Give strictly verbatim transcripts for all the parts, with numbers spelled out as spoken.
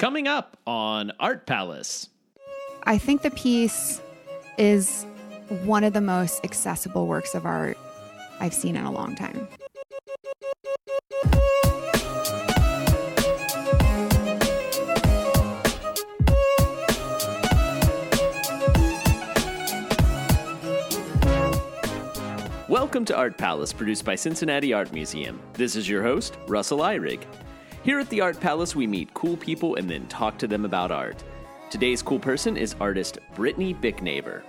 Coming up on Art Palace. I think the piece is one of the most accessible works of art I've seen in a long time. Welcome to Art Palace, produced by Cincinnati Art Museum. This is your host, Russell Eyrig. Here at the Art Palace, we meet cool people and then talk to them about art. Today's cool person is artist Brittany Bicknaver.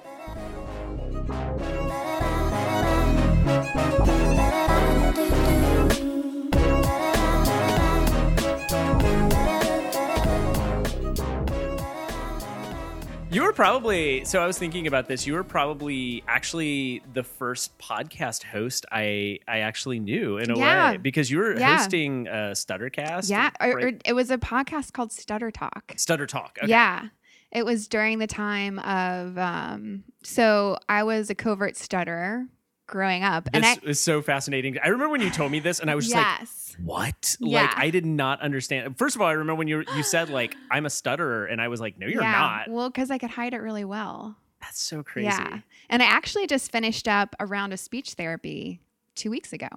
You were probably, so I was thinking about this, you were probably actually the first podcast host I I actually knew in a yeah. way, because you were yeah. hosting a Stuttercast. Yeah, or, right? or it was a podcast called Stutter Talk. Stutter Talk, okay. Yeah, it was during the time of, um, so I was a covert stutterer growing up. This and I, is so fascinating. I remember when you told me this and I was just yes. like, what? Yeah. Like, I did not understand. First of all, I remember when you you said like, I'm a stutterer. And I was like, no, you're yeah. not. Well, because I could hide it really well. That's so crazy. Yeah. And I actually just finished up a round of speech therapy two weeks ago.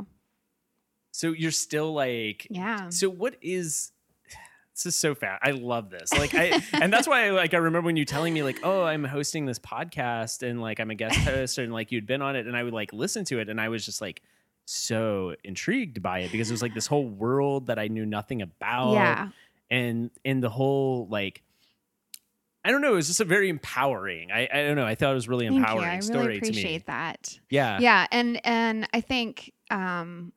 So you're still like, yeah. So what is... This is so fat. I love this. Like, I, and that's why, like, I remember when you telling me, like, oh, I'm hosting this podcast and like I'm a guest host, and like you'd been on it, and I would like listen to it, and I was just like so intrigued by it because it was like this whole world that I knew nothing about, yeah. and and the whole like, I don't know, it was just a very empowering. I, I don't know. I thought it was really empowering. Thank you. I really appreciate story to me. That. Yeah, yeah, and and I think, um,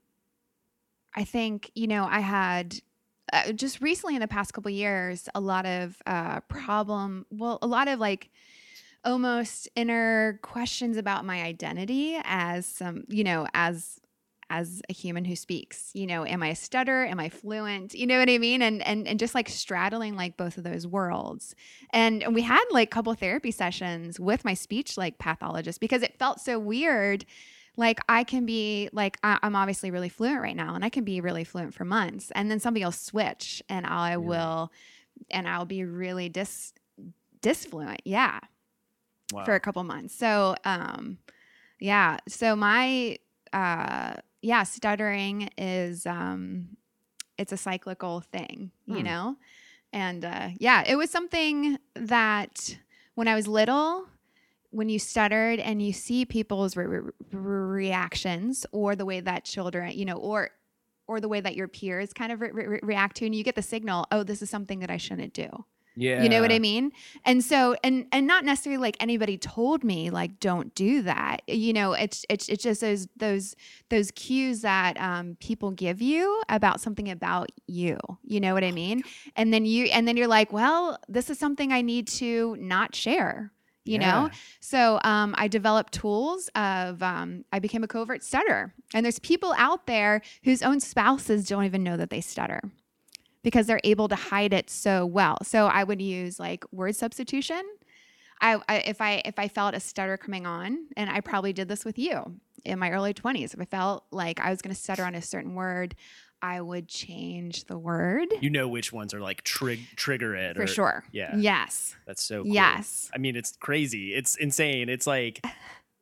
I think you know, I had. Uh, just recently in the past couple of years, a lot of uh, problem, well, a lot of like almost inner questions about my identity as some, you know, as as a human who speaks, you know, am I a stutter? Am I fluent? You know what I mean? And and and just like straddling like both of those worlds. And, and we had like a couple of therapy sessions with my speech like pathologist because it felt so weird. Like I can be like, I, I'm obviously really fluent right now and I can be really fluent for months and then something will switch and I yeah. will, and I'll be really dis disfluent. Yeah. Wow. For a couple months. So, um, yeah. So my, uh, yeah, stuttering is, um, it's a cyclical thing, hmm. you know? And, uh, yeah, it was something that when I was little, when you stuttered and you see people's re- re- reactions or the way that children, you know, or or the way that your peers kind of re- re- react to, and you get the signal, oh, this is something that I shouldn't do. Yeah. You know what I mean? And so, and and not necessarily like anybody told me like, don't do that. You know, it's it's it's just those those those cues that um, people give you about something about you. You know what I mean? And then you and then you're like, well, this is something I need to not share. You yeah. know, so um, I developed tools of um, I became a covert stutterer, and there's people out there whose own spouses don't even know that they stutter because they're able to hide it so well. So I would use like word substitution. I, I if I if I felt a stutter coming on, and I probably did this with you in my early twenties. If I felt like I was going to stutter on a certain word, I would change the word. You know which ones are like trig- trigger it. For or, sure. Yeah. Yes. That's so cool. Yes. I mean, it's crazy. It's insane. It's like,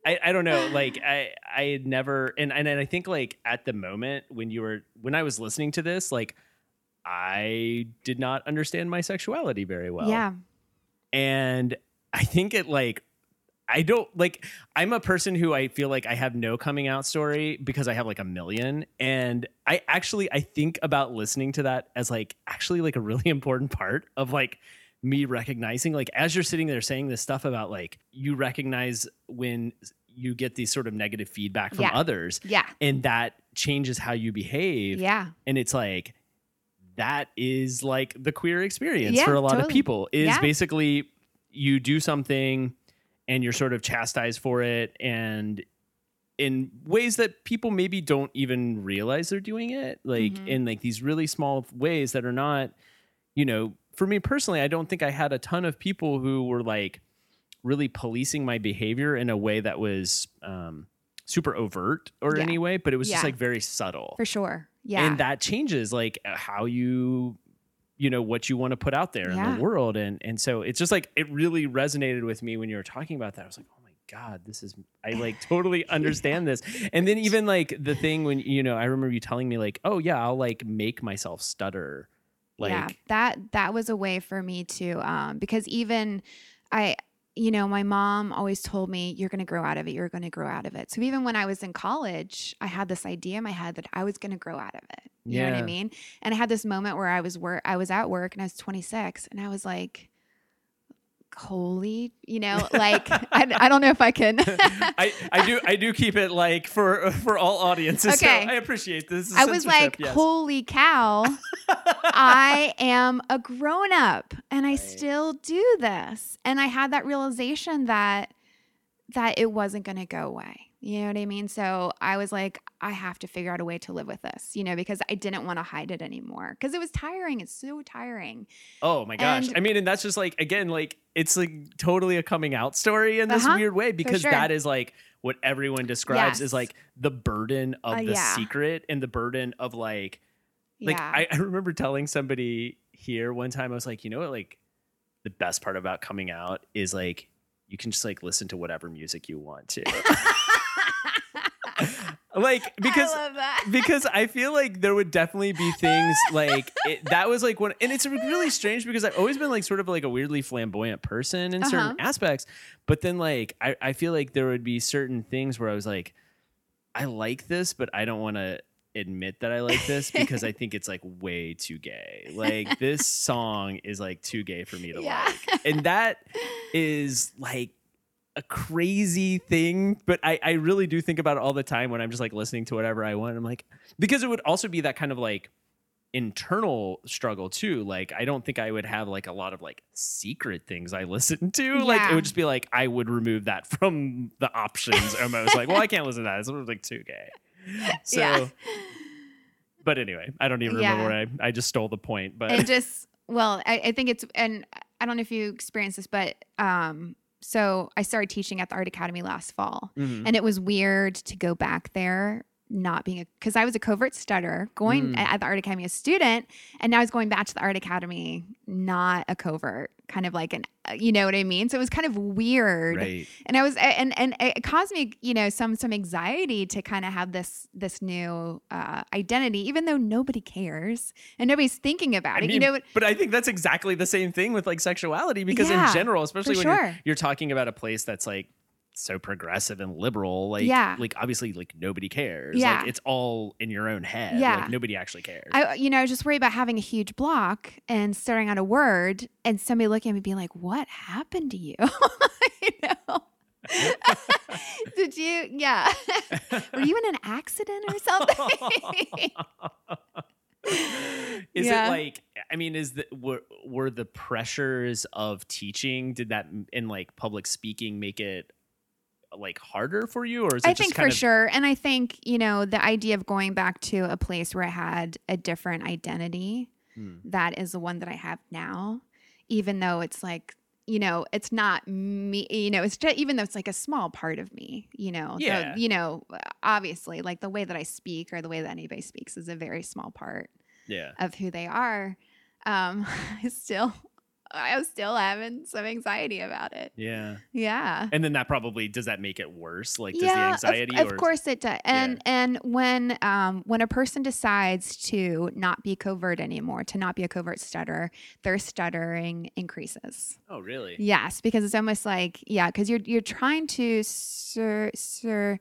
I, I don't know. Like I, I had never, and, and I think like at the moment when you were, when I was listening to this, like I did not understand my sexuality very well. Yeah. And I think it like, I don't like, I'm a person who I feel like I have no coming out story because I have like a million. And I actually, I think about listening to that as like, actually like a really important part of like me recognizing, like, as you're sitting there saying this stuff about like, you recognize when you get these sort of negative feedback from yeah. others. Yeah. And that changes how you behave. Yeah. And it's like, that is like the queer experience yeah, for a lot totally. Of people is yeah. basically you do something and you're sort of chastised for it and in ways that people maybe don't even realize they're doing it. Like mm-hmm. in like these really small ways that are not, you know, for me personally, I don't think I had a ton of people who were like really policing my behavior in a way that was um, super overt or yeah. anyway, but it was yeah. just like very subtle. For sure. Yeah. And that changes like how you you know, what you want to put out there yeah. in the world. And and so it's just like, it really resonated with me when you were talking about that. I was like, oh my God, this is, I like totally understand yeah. this. And then even like the thing when, you know, I remember you telling me like, oh yeah, I'll like make myself stutter. Like yeah, that, that was a way for me to, um, because even I, you know, my mom always told me, you're going to grow out of it. You're going to grow out of it. So even when I was in college, I had this idea in my head that I was going to grow out of it. You yeah. know what I mean? And I had this moment where I was work, I was at work and I was twenty-six and I was like, holy, you know, like, I, I don't know if I can. I, I do. I do keep it like for, for all audiences. Okay. So I appreciate this. I was like, yes. holy cow, I am a grown up and I right. still do this. And I had that realization that, that it wasn't going to go away. You know what I mean? So I was like, I have to figure out a way to live with this, you know, because I didn't want to hide it anymore because it was tiring. It's so tiring. Oh my gosh. And I mean, and that's just like, again, like it's like totally a coming out story in this uh-huh, weird way because sure. that is like what everyone describes yes. is like the burden of uh, the yeah. secret and the burden of like, like yeah. I, I remember telling somebody here one time, I was like, you know what, like the best part about coming out is like, you can just like listen to whatever music you want to. Like, because, I love that. Because I feel like there would definitely be things like it, that was like one, and it's really strange because I've always been like sort of like a weirdly flamboyant person in uh-huh. certain aspects. But then like, I, I feel like there would be certain things where I was like, I like this, but I don't want to admit that I like this because I think it's like way too gay. Like this song is like too gay for me to yeah. like. And that is like a crazy thing, but I, I really do think about it all the time when I'm just like listening to whatever I want. I'm like, because it would also be that kind of like internal struggle too. Like, I don't think I would have like a lot of like secret things I listen to. Yeah. Like it would just be like, I would remove that from the options. Almost like, well, I can't listen to that. It's like too gay. So, yeah. But anyway, I don't even yeah. remember where I, I just stole the point, but it just, well, I, I think it's, and I don't know if you experienced this, but, um, so I started teaching at the Art Academy last fall mm-hmm. and it was weird to go back there, not being a, cause I was a covert stutterer going mm. at the Art Academy, a student. And now I was going back to the Art Academy, not a covert, kind of like an, you know what I mean? So it was kind of weird. Right. And I was, and, and it caused me, you know, some, some anxiety to kind of have this, this new uh, identity, even though nobody cares and nobody's thinking about I it, mean, you know. But, but I think that's exactly the same thing with like sexuality, because yeah, in general, especially when sure. you're, you're talking about a place that's like, so progressive and liberal, like, yeah. like obviously, like nobody cares. Yeah. Like it's all in your own head. Yeah. Like nobody actually cares. I, you know, I was just worried about having a huge block and staring at a word and somebody looking at me being like, "What happened to you?" You know? Did you? Yeah. Were you in an accident or something? Is yeah. it like, I mean, is the, were, were the pressures of teaching, did that in like public speaking make it like harder for you, or is it I just think kind for of- sure. And I think, you know, the idea of going back to a place where I had a different identity hmm. that is the one that I have now, even though it's like, you know, it's not me, you know, it's just, even though it's like a small part of me, you know, yeah. the, you know, obviously like the way that I speak or the way that anybody speaks is a very small part yeah. of who they are. Um, I still, I was still having some anxiety about it. Yeah. Yeah. And then that probably, does that make it worse? Like, does yeah, the anxiety? Of, of or, course it does. And, yeah. and when, um, when a person decides to not be covert anymore, to not be a covert stutterer, their stuttering increases. Oh, really? Yes. Because it's almost like, yeah, cause you're, you're trying to sur, sur,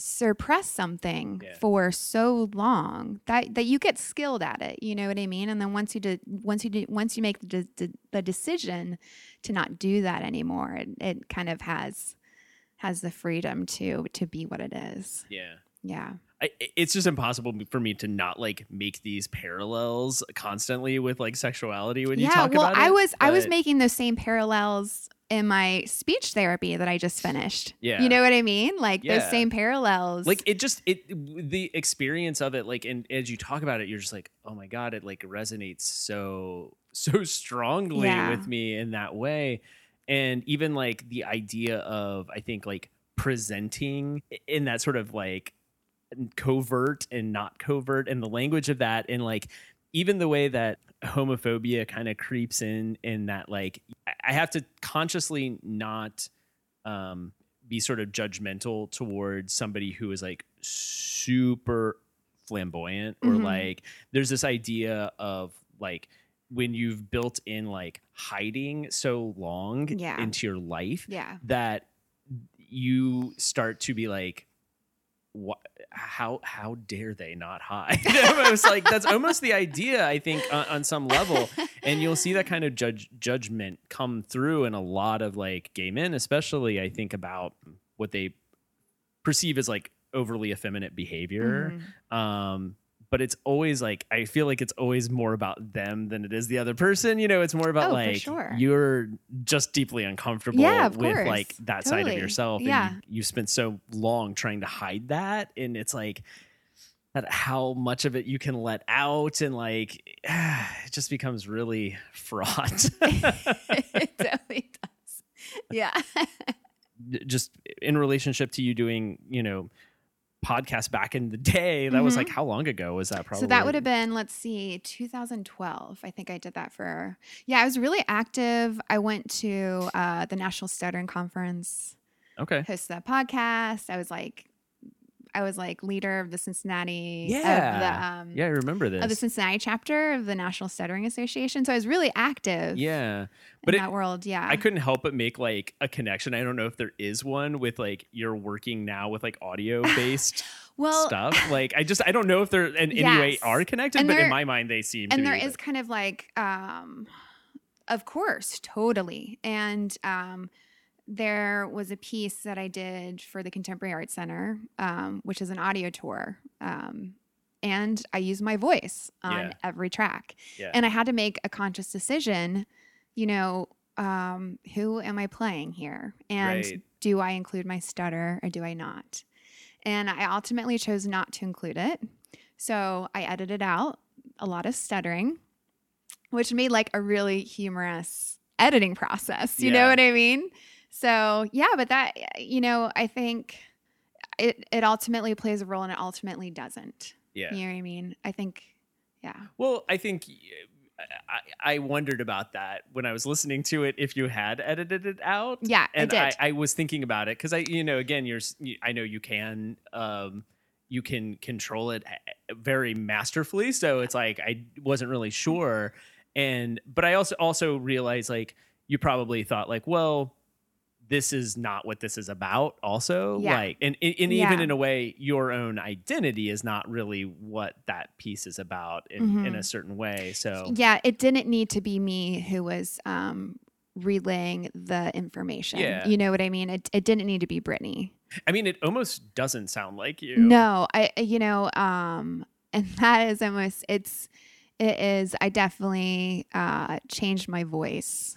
suppress something yeah. for so long that, that you get skilled at it, you know what I mean? And then once you do, once you do, once you make the, de- the decision to not do that anymore, it, it kind of has has the freedom to to be what it is. Yeah, yeah. I, it's just impossible for me to not like make these parallels constantly with like sexuality when yeah, you talk well, about it. Yeah, well, I was but... I was making those same parallels in my speech therapy that I just finished. Yeah. You know what I mean? Like yeah. those same parallels. Like it just, it, the experience of it, like, and as you talk about it, you're just like, oh my God, it like resonates so, so strongly yeah. with me in that way. And even like the idea of, I think like presenting in that sort of like covert and not covert and the language of that. And like, even the way that homophobia kind of creeps in, in that, like, I have to consciously not um, be sort of judgmental towards somebody who is like super flamboyant or mm-hmm. like there's this idea of like when you've built in like hiding so long yeah. into your life yeah. that you start to be like, what, how how dare they not hide? I was like, that's almost the idea, I think, uh, on some level. And you'll see that kind of judge judgment come through in a lot of like gay men, especially, I think, about what they perceive as like overly effeminate behavior. Mm-hmm. Um, but it's always like, I feel like it's always more about them than it is the other person. You know, it's more about oh, like, sure. you're just deeply uncomfortable yeah, with course. like that totally. side of yourself. Yeah. And you, you spent so long trying to hide that. And it's like, that how much of it you can let out, and like, it just becomes really fraught. It definitely does. Yeah. Just in relationship to you doing, you know, podcast back in the day, that mm-hmm. was like, how long ago was that? Probably so that would have been, let's see, two thousand twelve. I think I did that for yeah I was really active. I went to uh the National Stuttering Conference, okay hosted that podcast. I was like I was like leader of the Cincinnati yeah of the, um, yeah I remember this of the Cincinnati chapter of the National Stuttering Association. So I was really active yeah but in it, that world yeah I couldn't help but make like a connection. I don't know if there is one with like you're working now with like audio based well, stuff. Like I just I don't know if they're in yes. any way are connected, and but there, in my mind they seem. And to there be is like, kind of like um, of course totally and. Um, There was a piece that I did for the Contemporary Arts Center, um, which is an audio tour. Um, and I use my voice on yeah. every track. Yeah. And I had to make a conscious decision, you know, um, who am I playing here? And right. do I include my stutter or do I not? And I ultimately chose not to include it. So I edited out a lot of stuttering, which made like a really humorous editing process. You yeah. know what I mean? So, yeah, but that, you know, I think it, it ultimately plays a role and it ultimately doesn't. Yeah. You know what I mean? I think, yeah. Well, I think I, I wondered about that when I was listening to it, if you had edited it out. Yeah, and I did. I, I was thinking about it because, I, you know, again, you're, I know you can, um, you can control it very masterfully. So it's like I wasn't really sure. And but I also also realized, like, you probably thought like, well, this is not what this is about also. Yeah. Like, and, and, and yeah. even in a way, your own identity is not really what that piece is about in, mm-hmm. in a certain way. So yeah, it didn't need to be me who was um, relaying the information. Yeah. You know what I mean? It, it didn't need to be Brittany. I mean, it almost doesn't sound like you. No, I, you know, um, and that is almost, it's, it is, I definitely uh, changed my voice.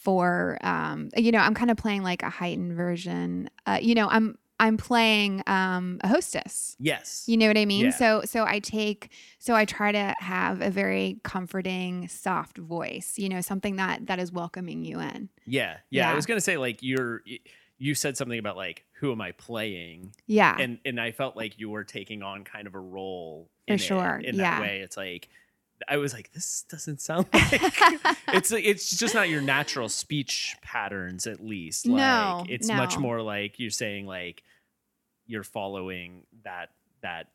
For, um, you know, I'm kind of playing like a heightened version. Uh, you know, I'm I'm playing um, a hostess. Yes. You know what I mean? Yeah. So so I take, so I try to have a very comforting, soft voice, you know, something that that is welcoming you in. Yeah. Yeah. yeah. I was going to say, like, you're, you said something about like, who am I playing? Yeah. And and I felt like you were taking on kind of a role in, For sure. it, in yeah. that way. It's like, I was like, this doesn't sound like it's like, it's just not your natural speech patterns, at least. Like no, it's no. much more like you're saying like you're following that that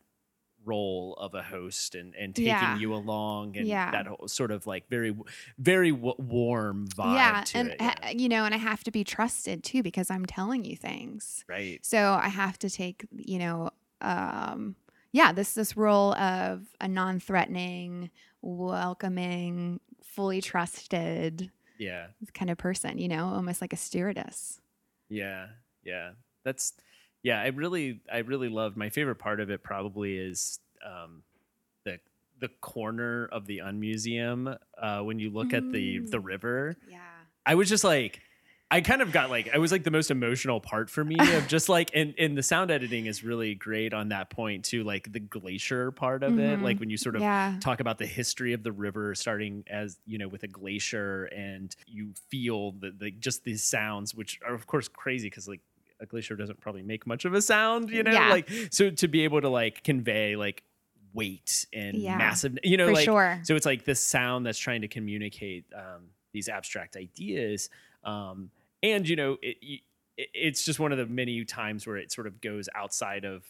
role of a host and, and taking yeah. you along and yeah. that whole sort of like very very w- warm vibe yeah, to and it. Yeah. I, you know, and I have to be trusted too because I'm telling you things. Right. So I have to take, you know, um yeah, this this role of a non-threatening, welcoming, fully trusted yeah. kind of person, you know, almost like a stewardess. Yeah, yeah. That's, yeah, I really, I really loved, my favorite part of it probably is um, the the corner of the Unmuseum uh, when you look mm. at the the river. Yeah. I was just like, I kind of got like, I was like the most emotional part for me of just like, and, and the sound editing is really great on that point too, like the glacier part of mm-hmm. it. Like when you sort of yeah. talk about the history of the river starting as, you know, with a glacier and you feel the, the just these sounds, which are of course crazy because like a glacier doesn't probably make much of a sound, you know, yeah. like, so to be able to like convey like weight and yeah, massive, you know, like, sure. So it's like this sound that's trying to communicate um, these abstract ideas. Um, and, you know, it, it, it's just one of the many times where it sort of goes outside of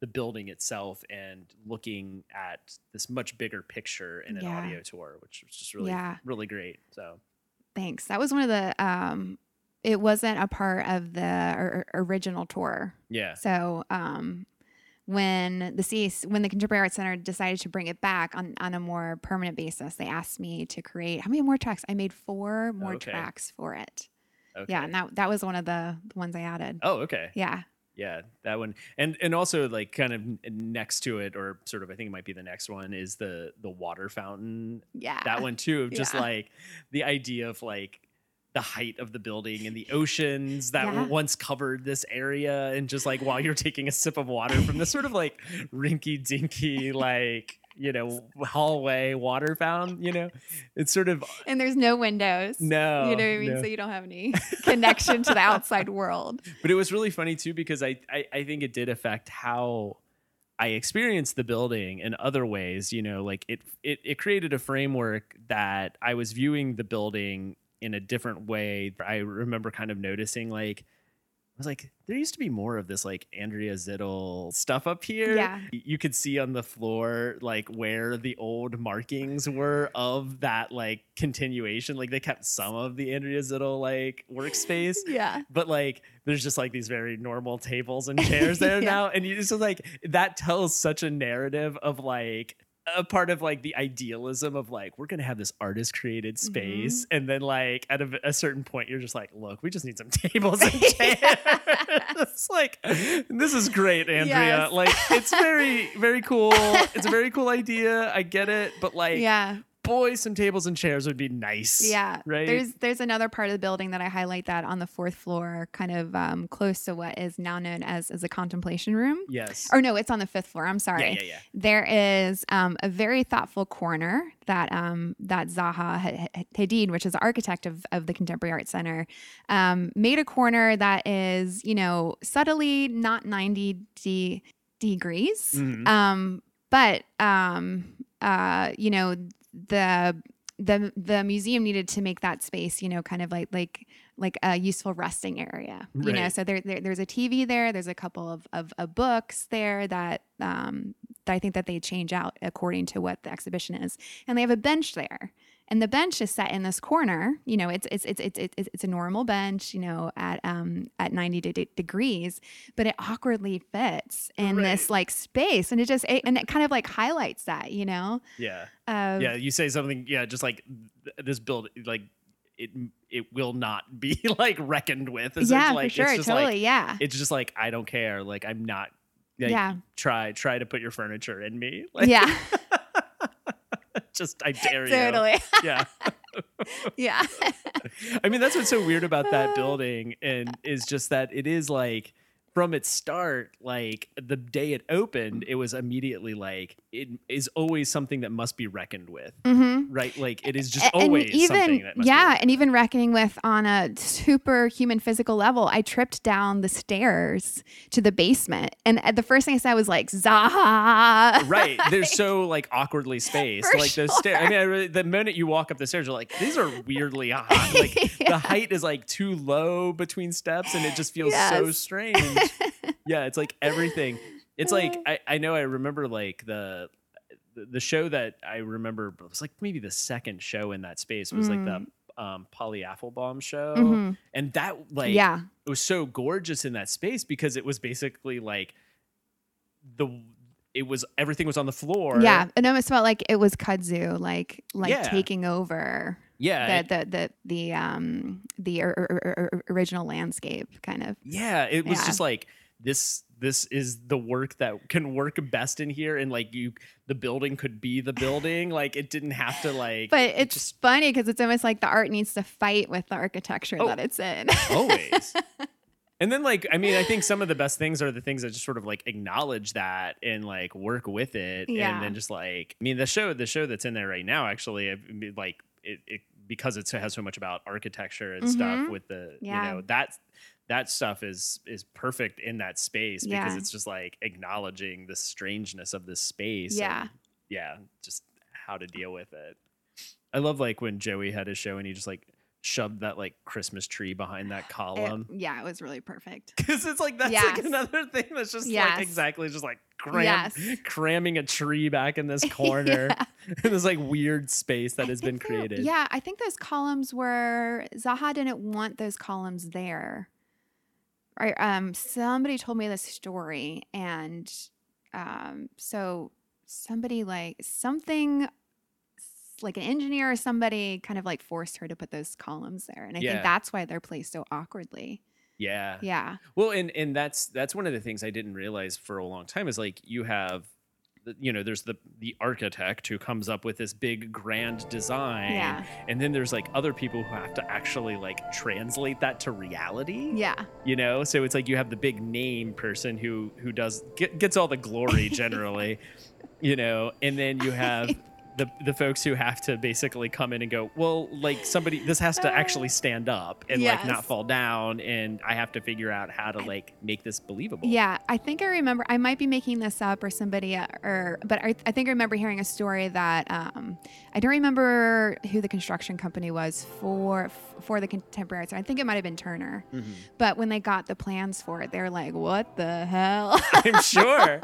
the building itself and looking at this much bigger picture in an yeah. audio tour, which was just really, yeah. really great. So thanks. That was one of the, um, it wasn't a part of the original tour. Yeah. So, um, when the C S, when the Contemporary Arts Center decided to bring it back on, on a more permanent basis, they asked me to create how many more tracks? I made four more okay. tracks for it. Okay. Yeah. And that, that was one of the ones I added. Oh, okay. Yeah. Yeah. That one. And, and also like kind of next to it, or sort of, I think it might be the next one, is the, the water fountain. Yeah. That one too, of just yeah. like the idea of like, the height of the building and the oceans that yeah. once covered this area. And just like, while you're taking a sip of water from this sort of like rinky dinky, like, you know, hallway water fountain, you know, it's sort of, and there's no windows. No, you know what I mean? No. So you don't have any connection to the outside world. But it was really funny too, because I, I, I think it did affect how I experienced the building in other ways, you know, like it, it, it created a framework that I was viewing the building in a different way. I remember kind of noticing, like, I was like, there used to be more of this like Andrea Zittel stuff up here. Yeah. You could see on the floor like where the old markings were of that like continuation. Like they kept some of the Andrea Zittel like workspace. Yeah. But like there's just like these very normal tables and chairs there yeah. now. And you just like, that tells such a narrative of like, a part of like the idealism of like, we're going to have this artist created space. Mm-hmm. And then like at a, a certain point, you're just like, look, we just need some tables and chairs. It's like, this is great, Andrea. Yes. Like it's very, very cool. It's a very cool idea. I get it. But like, yeah. boy, some tables and chairs would be nice. Yeah. Right. There's, there's another part of the building that I highlight that on the fourth floor, kind of um, close to what is now known as, as a contemplation room. Yes. Or no, it's on the fifth floor. I'm sorry. Yeah, yeah, yeah. There is um, a very thoughtful corner that, um, that Zaha Hadid, which is the architect of, of the Contemporary Arts Center, um, made a corner that is, you know, subtly not ninety de- degrees. Mm-hmm. Um, but, um, uh, you know, the the the museum needed to make that space, you know, kind of like like like a useful resting area, you right. know. So there, there there's a T V there, there's a couple of, of of books there that um that I think that they change out according to what the exhibition is, and they have a bench there, and the bench is set in this corner. You know, it's it's it's it's it's, it's a normal bench, you know, at um at ninety de- de- degrees, but it awkwardly fits in right. this like space, and it just it, and it kind of like highlights that, you know. Yeah. Um, yeah, you say something. Yeah, just like th- this build, like it, it will not be like reckoned with. It's yeah, like, for sure, it's just totally. Like, yeah, it's just like I don't care. Like I'm not. Like, yeah. Try try to put your furniture in me. Like, yeah. Just I dare totally. You. Totally. Yeah. Yeah. I mean, that's what's so weird about that building, and is just that it is like, from its start, like the day it opened, it was immediately like, it is always something that must be reckoned with, mm-hmm. right? Like it is just and always even, something that must yeah, be reckoned and with. Even reckoning with on a super human physical level. I tripped down the stairs to the basement, and the first thing I said was like, Zaha. Right, they're so like awkwardly spaced, for like those sure. stairs. I mean, I really, the minute you walk up the stairs, you're like, these are weirdly high. Like yeah. the height is like too low between steps, and it just feels yes. so strange. Yeah, it's like everything. It's like I, I know I remember like the the show that I remember was like maybe the second show in that space was mm. like the um, Polly Apfelbaum show, mm-hmm. and that like yeah. it was so gorgeous in that space because it was basically like the it was everything was on the floor. Yeah, and it felt like it was kudzu, like like yeah. taking over. Yeah, the the the the, um, the or, or, or original landscape kind of. Yeah, it was yeah. just like this. This is the work that can work best in here, and like you, the building could be the building. Like it didn't have to like. But it's it just, funny because it's almost like the art needs to fight with the architecture oh, that it's in. Always. And then like, I mean, I think some of the best things are the things that just sort of like acknowledge that and like work with it, yeah. and then just like, I mean, the show, the show that's in there right now, actually, I mean, like. It, it because it's, it has so much about architecture and mm-hmm. stuff with the yeah. you know that that stuff is is perfect in that space yeah. because it's just like acknowledging the strangeness of this space. Yeah. And, yeah. Just how to deal with it. I love like when Joey had his show and he just like shoved that like Christmas tree behind that column. It, yeah, it was really perfect. Because it's like that's yes. like another thing that's just yes. like exactly just like cram, yes. cramming a tree back in this corner yeah. in this like weird space that I has been created. That, yeah, I think those columns were Zaha didn't want those columns there. Right. Um. Somebody told me this story, and um. So somebody like something. Like an engineer or somebody kind of like forced her to put those columns there. And I yeah. think that's why they're placed so awkwardly. Yeah. Yeah. Well, and, and that's, that's one of the things I didn't realize for a long time is like you have, you know, there's the, the architect who comes up with this big grand design. Yeah. And then there's like other people who have to actually like translate that to reality. Yeah. You know? So it's like you have the big name person who, who does get, gets all the glory generally, you know, and then you have The, the folks who have to basically come in and go, well, like somebody, this has to actually stand up and yes. like not fall down. And I have to figure out how to like make this believable. Yeah. I think I remember, I might be making this up or somebody, uh, or, but I, I think I remember hearing a story that, um, I don't remember who the construction company was for, for the Contemporary Arts. I think it might've been Turner, mm-hmm. but when they got the plans for it, they were like, what the hell? I'm sure.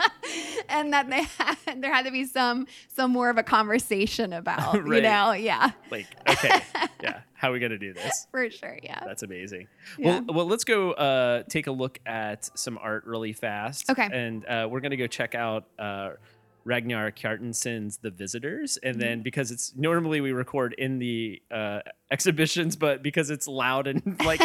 And that they had, there had to be some, some more of a conversation about right. you know yeah like okay yeah how are we gonna do this for sure yeah that's amazing yeah. well well let's go uh take a look at some art really fast okay and uh we're gonna go check out uh Ragnar Kjartansson's The Visitors and mm-hmm. then because it's normally we record in the uh exhibitions but because it's loud and like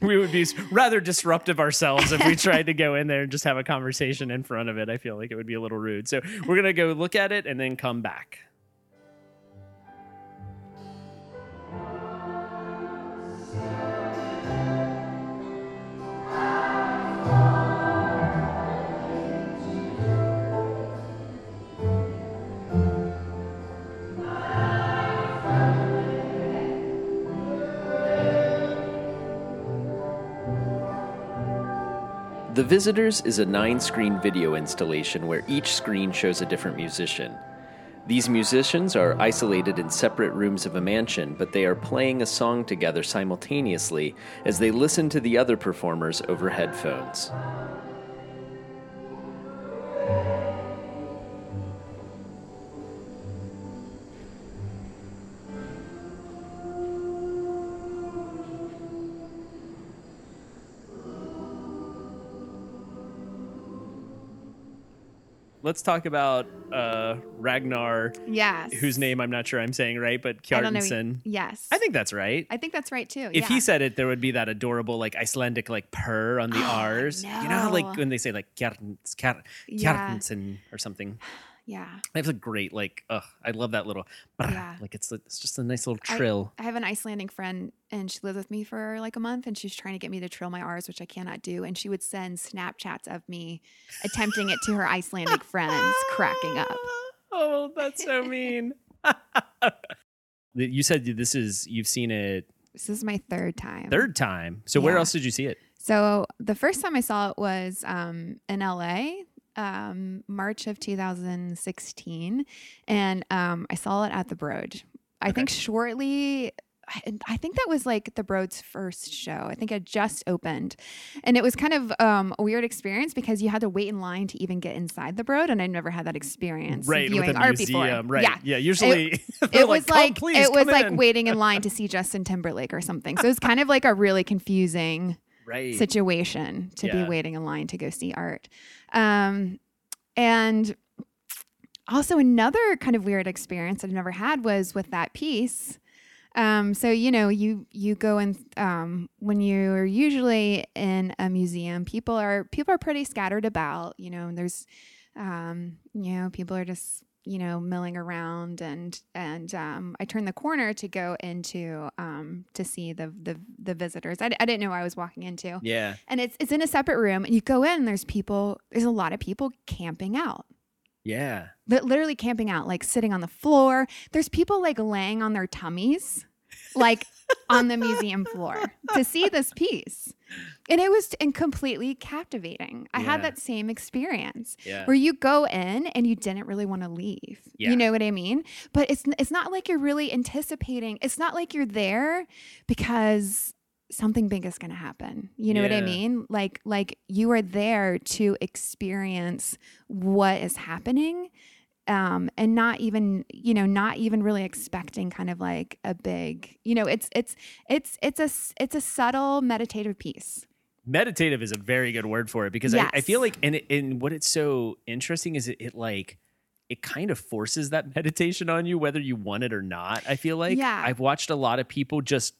we would be rather disruptive ourselves if we tried to go in there and just have a conversation in front of it. I feel like it would be a little rude, so we're gonna go look at it and then come back. The Visitors is a nine-screen video installation where each screen shows a different musician. These musicians are isolated in separate rooms of a mansion, but they are playing a song together simultaneously as they listen to the other performers over headphones. Let's talk about uh, Ragnar, yes. whose name I'm not sure I'm saying right, but Kjartansson. Yes. I think that's right. I think that's right, too. If yeah. he said it, there would be that adorable, like, Icelandic, like, purr on the oh, R's. No. You know how, like, when they say, like, Kjartansson yeah. or something? Yeah. That's a great, like, ugh, I love that little, yeah. like, it's it's just a nice little trill. I, I have an Icelandic friend, and she lives with me for, like, a month, and she's trying to get me to trill my R's, which I cannot do, and she would send Snapchats of me attempting it to her Icelandic friends, cracking up. Oh, that's so mean. You said this is, you've seen it. This is my third time. Third time? So yeah. Where else did you see it? So the first time I saw it was um, in L A, Um, March of two thousand sixteen, and um, I saw it at the Broad. I okay. think shortly, I, I think that was like the Broad's first show. I think it just opened, and it was kind of um, a weird experience because you had to wait in line to even get inside the Broad, and I never had that experience right, viewing with a art museum, before. Right? Yeah, yeah. Usually, it, it was like, like it was in. like waiting in line to see Justin Timberlake or something. So it was kind of like a really confusing. Right. situation to yeah. be waiting in line to go see art. Um, and also another kind of weird experience I've never had was with that piece. Um, so, you know, you, you go in, um, when you're usually in a museum, people are, people are pretty scattered about, you know, and there's, um, you know, people are just, you know, milling around and, and, um, I turned the corner to go into, um, to see the, the, the visitors. I, d- I didn't know I was walking into. Yeah. And it's, it's in a separate room and you go in and there's people, there's a lot of people camping out. Yeah. But literally camping out, like sitting on the floor. There's people like laying on their tummies. like on the museum floor to see this piece. And it was completely captivating. I yeah. had that same experience yeah. where you go in and you didn't really want to leave. Yeah. You know what I mean? But it's it's not like you're really anticipating. It's not like you're there because something big is going to happen. You know yeah. what I mean? Like like you are there to experience what is happening. Um, and not even, you know, not even really expecting kind of like a big, you know, it's, it's, it's, it's a, it's a subtle meditative piece. Meditative is a very good word for it because yes. I, I feel like, and, it, and what it's so interesting is it, it like, it kind of forces that meditation on you, whether you want it or not. I feel like yeah. I've watched a lot of people just,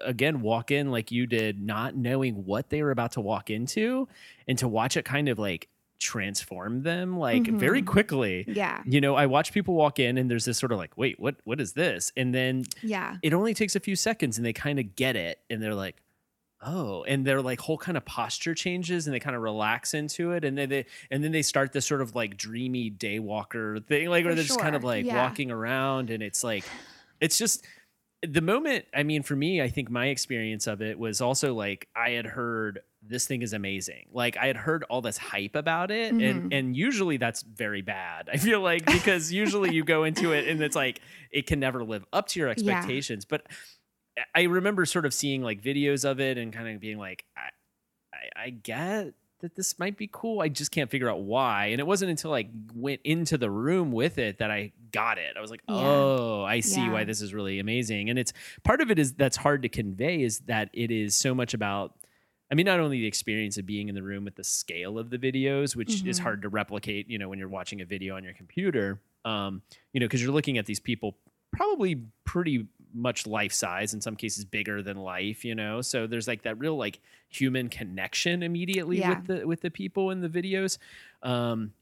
again, walk in like you did, not knowing what they were about to walk into, and to watch it kind of like transform them like mm-hmm. very quickly. Yeah. You know, I watch people walk in and there's this sort of like, wait, what, what is this? And then yeah. it only takes a few seconds and they kind of get it and they're like, oh, and their like whole kind of posture changes and they kind of relax into it. And then they, and then they start this sort of like dreamy day walker thing, like, For or they're sure. just kind of like yeah. walking around, and it's like, it's just the moment. I mean, for me, I think my experience of it was also like, I had heard this thing is amazing. Like I had heard all this hype about it. Mm-hmm. And, and usually that's very bad. I feel like, because usually you go into it and it's like, it can never live up to your expectations. Yeah. But I remember sort of seeing like videos of it and kind of being like, I, I, I get that this might be cool. I just can't figure out why. And it wasn't until I went into the room with it that I got it. I was like, yeah. oh, I see yeah. why this is really amazing. And it's part of it is that's hard to convey is that it is so much about, I mean, not only the experience of being in the room with the scale of the videos, which mm-hmm. is hard to replicate, you know, when you're watching a video on your computer, um, you know, because you're looking at these people probably pretty much life size, in some cases bigger than life, you know, so there's like that real like human connection immediately yeah. with the with the people in the videos um,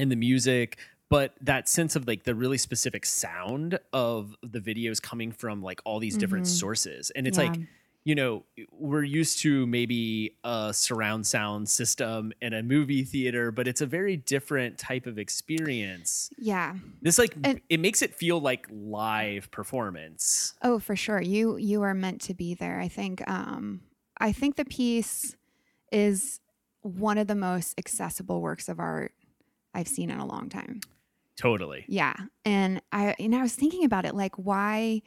and the music. But that sense of like the really specific sound of the videos coming from like all these mm-hmm. different sources. And it's yeah. like, you know, we're used to maybe a surround sound system in a movie theater, but it's a very different type of experience. Yeah. This like, and it makes it feel like live performance. Oh, for sure. You, you are meant to be there. I think, um, I think the piece is one of the most accessible works of art I've seen in a long time. Totally. Yeah. And I, you know, I was thinking about it, like why,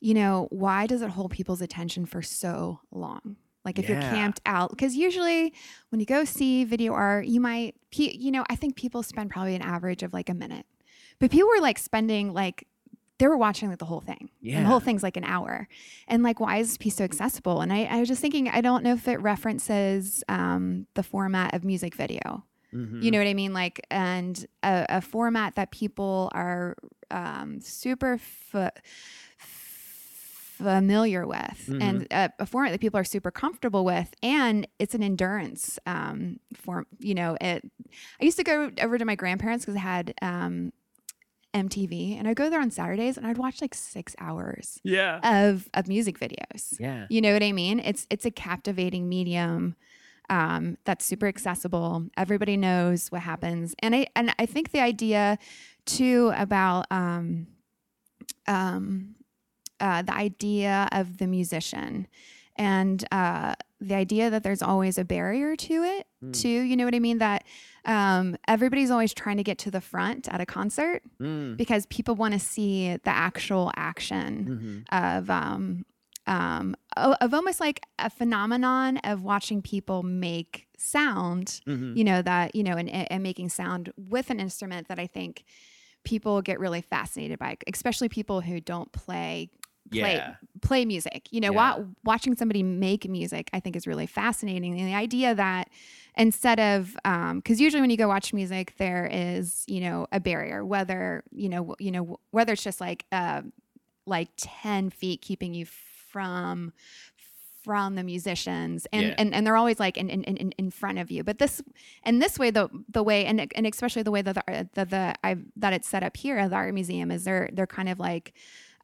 you know, why does it hold people's attention for so long? Like if yeah. you're camped out, because usually when you go see video art, you might, you know, I think people spend probably an average of like a minute, but people were like spending like, they were watching like the whole thing. Yeah. And the whole thing's like an hour. And like, why is this piece so accessible? And I, I was just thinking, I don't know if it references um, the format of music video. Mm-hmm. You know what I mean? Like, and a, a format that people are um, super f- familiar with mm-hmm. and a, a format that people are super comfortable with, and it's an endurance um form. You know, it I used to go over to my grandparents because I had um M T V, and I'd go there on Saturdays and I'd watch like six hours yeah of of music videos. Yeah. You know what I mean? It's it's a captivating medium um that's super accessible. Everybody knows what happens. And I and I think the idea too about um um Uh, the idea of the musician and uh, the idea that there's always a barrier to it mm. too. You know what I mean? That um, everybody's always trying to get to the front at a concert mm. because people want to see the actual action mm-hmm. of um, um, of almost like a phenomenon of watching people make sound, mm-hmm. you know, that, you know, and, and making sound with an instrument that I think people get really fascinated by, especially people who don't play Play, yeah. play music, you know, yeah. wa- watching somebody make music, I think is really fascinating. And the idea that instead of, um, cause usually when you go watch music, there is, you know, a barrier, whether, you know, you know, whether it's just like, uh, like ten feet keeping you from, from the musicians and, yeah. and, and they're always like in, in, in, in front of you, but this, and this way, the, the way, and, and especially the way that the, the, the I've, that it's set up here at the art museum is they're, they're kind of like,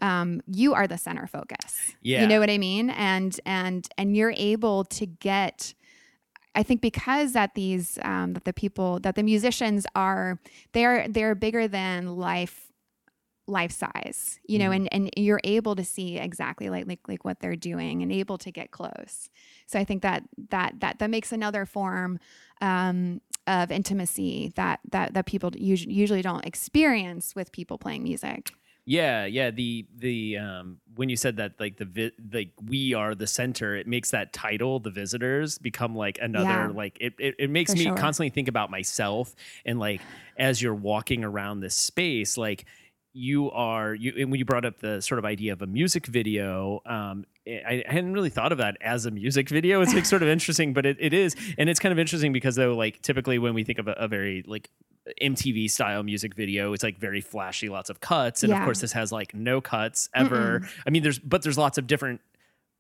Um, you are the center focus. Yeah. You know what I mean? And and and you're able to get, I think because that these um, that the people that the musicians are they're they're bigger than life life size, you know, mm-hmm. and, and you're able to see exactly like, like, like what they're doing and able to get close. So I think that, that, that, that makes another form, um, of intimacy that, that, that people usually, usually don't experience with people playing music. Yeah. Yeah. The, the, um, when you said that, like the, vi- like we are the center, it makes that title, The Visitors, become like another, yeah. like it, it, it makes For me sure. constantly think about myself. And like, as you're walking around this space, like you are, you, and when you brought up the sort of idea of a music video, um, I hadn't really thought of that as a music video. It's like sort of interesting, but it, it is. And it's kind of interesting because though, like typically when we think of a, a very like M T V style music video, it's like very flashy, lots of cuts. And yeah. of course this has like no cuts ever. Mm-mm. I mean, there's, but there's lots of different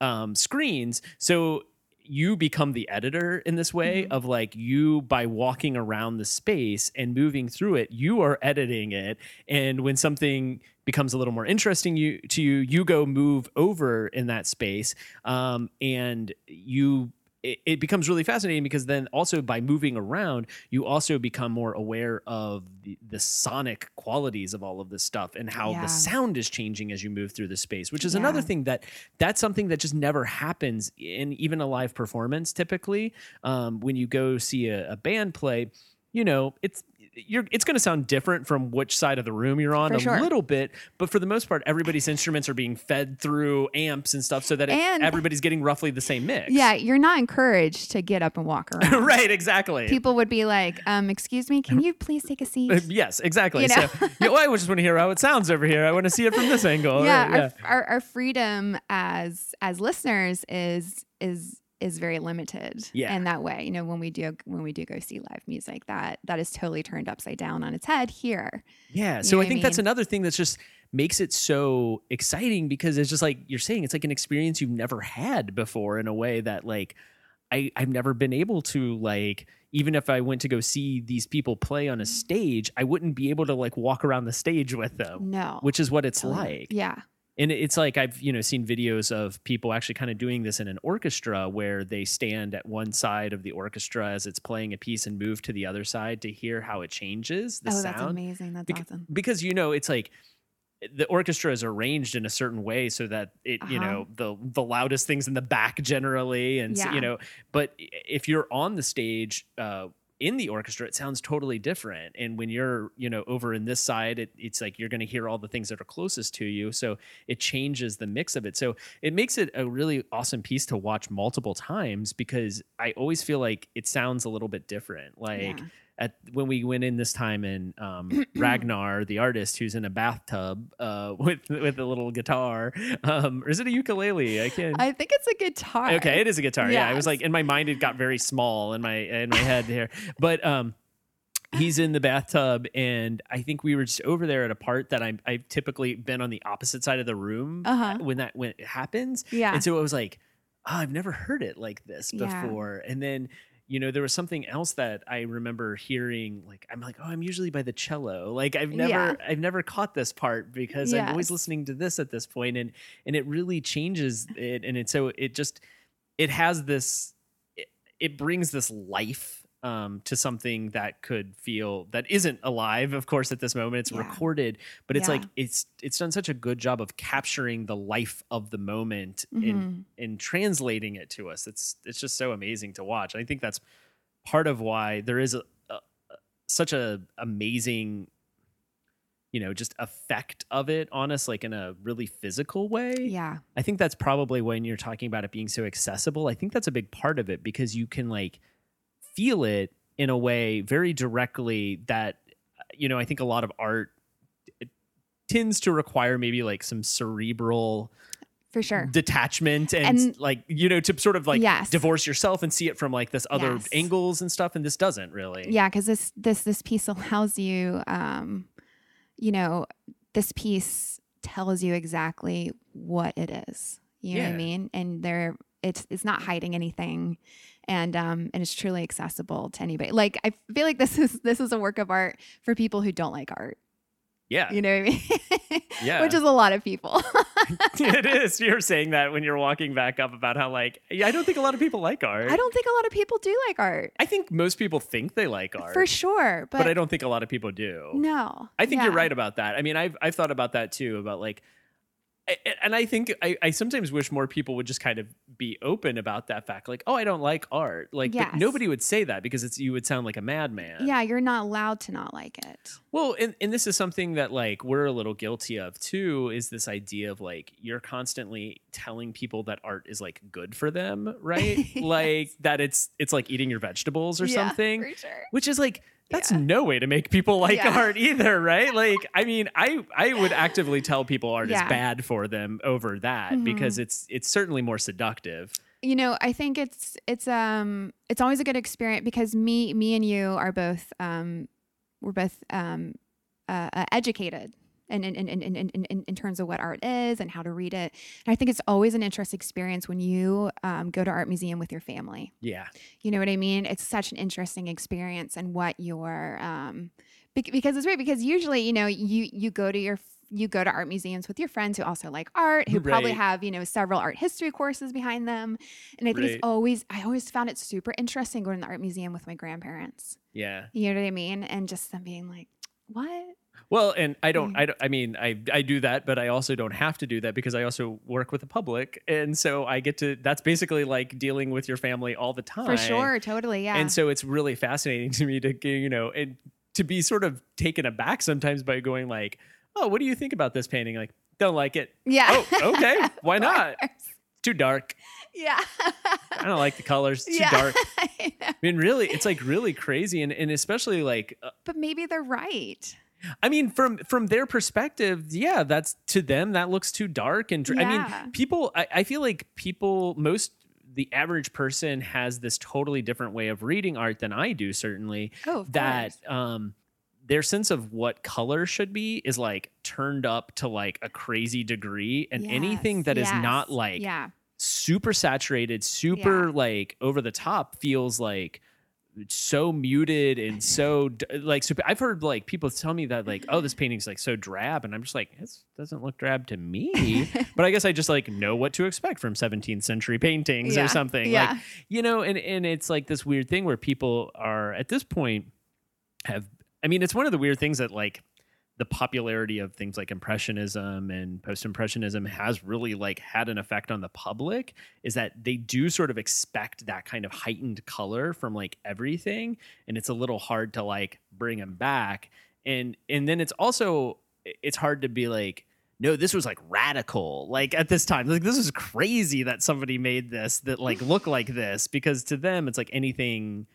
um, screens. So you become the editor in this way mm-hmm. of like you, by walking around the space and moving through it, you are editing it. And when something becomes a little more interesting you, to you, you go move over in that space. Um, and you, it, it becomes really fascinating because then also by moving around, you also become more aware of the, the sonic qualities of all of this stuff and how yeah. the sound is changing as you move through the space, which is yeah. another thing that that's something that just never happens in even a live performance. Typically, um, when you go see a, a band play, you know, it's, You're, it's going to sound different from which side of the room you're on for a sure. little bit, but for the most part, everybody's instruments are being fed through amps and stuff so that it, everybody's getting roughly the same mix. Yeah. You're not encouraged to get up and walk around. Right. Exactly. People would be like, um, excuse me, can you please take a seat? Uh, yes, exactly. You know? So, you know, I just want to hear how it sounds over here. I want to see it from this angle. Yeah. Or, yeah. Our, our, our freedom as, as listeners is, is, is very limited yeah. in that way. You know, when we do, when we do go see live music, that, that is totally turned upside down on its head here. Yeah. You so I think I mean? that's another thing that's just makes it so exciting because it's just like you're saying, it's like an experience you've never had before in a way that like, I, I've never been able to like, even if I went to go see these people play on a stage, I wouldn't be able to like walk around the stage with them. No. Which is what it's totally. like. Yeah. And it's like I've, you know, seen videos of people actually kind of doing this in an orchestra where they stand at one side of the orchestra as it's playing a piece and move to the other side to hear how it changes the oh, sound. Oh, that's amazing. That's Beca- awesome. Because, you know, it's like the orchestra is arranged in a certain way so that it, uh-huh. you know, the the loudest things in the back generally. And, yeah. you know, but if you're on the stage, uh in the orchestra, it sounds totally different. And when you're, you know, over in this side, it, it's like you're going to hear all the things that are closest to you. So it changes the mix of it. So it makes it a really awesome piece to watch multiple times because I always feel like it sounds a little bit different. Like yeah. at when we went in this time and um, Ragnar, the artist, who's in a bathtub uh, with with a little guitar, um, or is it a ukulele? I can't. I think it's a guitar. Okay, it is a guitar. Yes. Yeah, I was like in my mind, it got very small in my in my head there, but. Um, He's in the bathtub, and I think we were just over there at a part that I'm, I've typically been on the opposite side of the room uh-huh. when that when it happens. Yeah. And so I was like, oh, I've never heard it like this before. Yeah. And then, you know, there was something else that I remember hearing. Like, I'm like, oh, I'm usually by the cello. Like, I've never, yeah. I've never caught this part because yes. I'm always listening to this at this point, and and it really changes it. And it so it just, it has this, it, it brings this life. Um, to something that could feel that isn't alive, of course, at this moment. It's yeah. recorded, but it's yeah. like it's it's done such a good job of capturing the life of the moment mm-hmm. and and translating it to us. It's it's just so amazing to watch. I think that's part of why there is a, a, such a amazing, you know, just effect of it on us, like in a really physical way. Yeah, I think that's probably when you're talking about it being so accessible. I think that's a big part of it because you can like. Feel it in a way very directly that, you know, I think a lot of art it tends to require maybe like some cerebral for sure detachment and, and like, you know, to sort of like yes. divorce yourself and see it from like this other yes. angles and stuff. And this doesn't really. Yeah. Cause this, this, this piece allows you, um, you know, this piece tells you exactly what it is. You know yeah. what I mean? And there, it's, it's not hiding anything. And um and it's truly accessible to anybody. Like I feel like this is this is a work of art for people who don't like art. Yeah. You know what I mean? Yeah. Which is a lot of people. It is. You're saying that when you're walking back up about how, like, I don't think a lot of people like art. I don't think a lot of people do like art. I think most people think they like art. For sure. But, but I don't think a lot of people do. No. I think yeah. you're right about that. I mean, I've I've thought about that, too, about, like, I, and I think I, I sometimes wish more people would just kind of be open about that fact. Like, oh, I don't like art. Like, yes. But nobody would say that because it's you would sound like a madman. Yeah, you're not allowed to not like it. Well, and, and this is something that, like, we're a little guilty of, too, is this idea of, like, you're constantly telling people that art is, like, good for them, right? Yes. Like, that it's, it's like eating your vegetables or yeah, something. For sure. Which is, like... That's yeah. no way to make people like yeah. art either, right? Like, I mean, I, I would actively tell people art yeah. is bad for them over that mm-hmm. because it's it's certainly more seductive. You know, I think it's it's um it's always a good experience because me me and you are both um we're both um uh, educated in in, in, in, in in in terms of what art is and how to read it. And I think it's always an interesting experience when you um, go to art museum with your family. Yeah. You know what I mean? It's such an interesting experience and what your um, be- because it's weird because usually, you know, you, you go to your you go to art museums with your friends who also like art, who right. probably have, you know, several art history courses behind them. And I think right. it's always, I always found it super interesting going to the art museum with my grandparents. Yeah. You know what I mean? And just them being like, what? Well, and I don't, I don't, I mean, I, I do that, but I also don't have to do that because I also work with the public. And so I get to, that's basically like dealing with your family all the time. For sure. Totally. Yeah. And so it's really fascinating to me to, you know, and to be sort of taken aback sometimes by going like, oh, what do you think about this painting? Like, don't like it. Yeah. Oh, okay. Why not? Too dark. Yeah. I don't like the colors. It's yeah. too dark. I, I mean, really, it's like really crazy. And, and especially like, uh, but maybe they're right. I mean, from from their perspective, yeah, that's to them, that looks too dark. And dr- yeah. I mean, people, I, I feel like people, most, the average person has this totally different way of reading art than I do, certainly. Oh, of that, course. um, their sense of what color should be is like turned up to like a crazy degree. And yes. anything that yes. is not like yeah. super saturated, super yeah. like over the top feels like, so muted and so like super, I've heard like people tell me that like, oh, this painting's like so drab, and I'm just like, it doesn't look drab to me. But I guess I just like know what to expect from seventeenth century paintings yeah. or something yeah. like, you know, and and it's like this weird thing where people are at this point have, I mean, it's one of the weird things that like the popularity of things like Impressionism and Post-Impressionism has really like had an effect on the public is that they do sort of expect that kind of heightened color from like everything. And it's a little hard to like bring them back. And, and then it's also, it's hard to be like, no, this was like radical. Like at this time, like this is crazy that somebody made this that like look like this, because to them it's like anything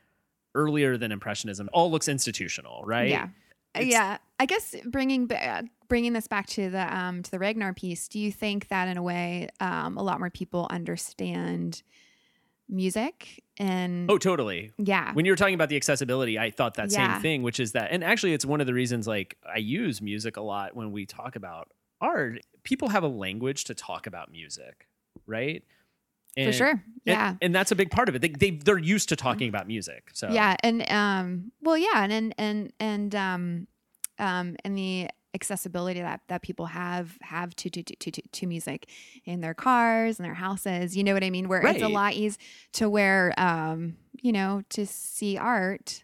earlier than Impressionism all looks institutional. Right. Yeah. It's, yeah, I guess bringing uh, bringing this back to the um, to the Ragnar piece, do you think that in a way um, a lot more people understand music and oh, totally. Yeah. When you were talking about the accessibility, I thought that yeah. same thing, which is that, and actually it's one of the reasons like I use music a lot when we talk about art. People have a language to talk about music, right? And, for sure. Yeah. And, and that's a big part of it. They, they, they're used to talking about music. So yeah. And, um, well, yeah. And, and, and, um, um, and the accessibility that, that people have, have to, to, to, to, to music in their cars and their houses, you know what I mean? Where right. it's a lot easier to where, um, you know, to see art,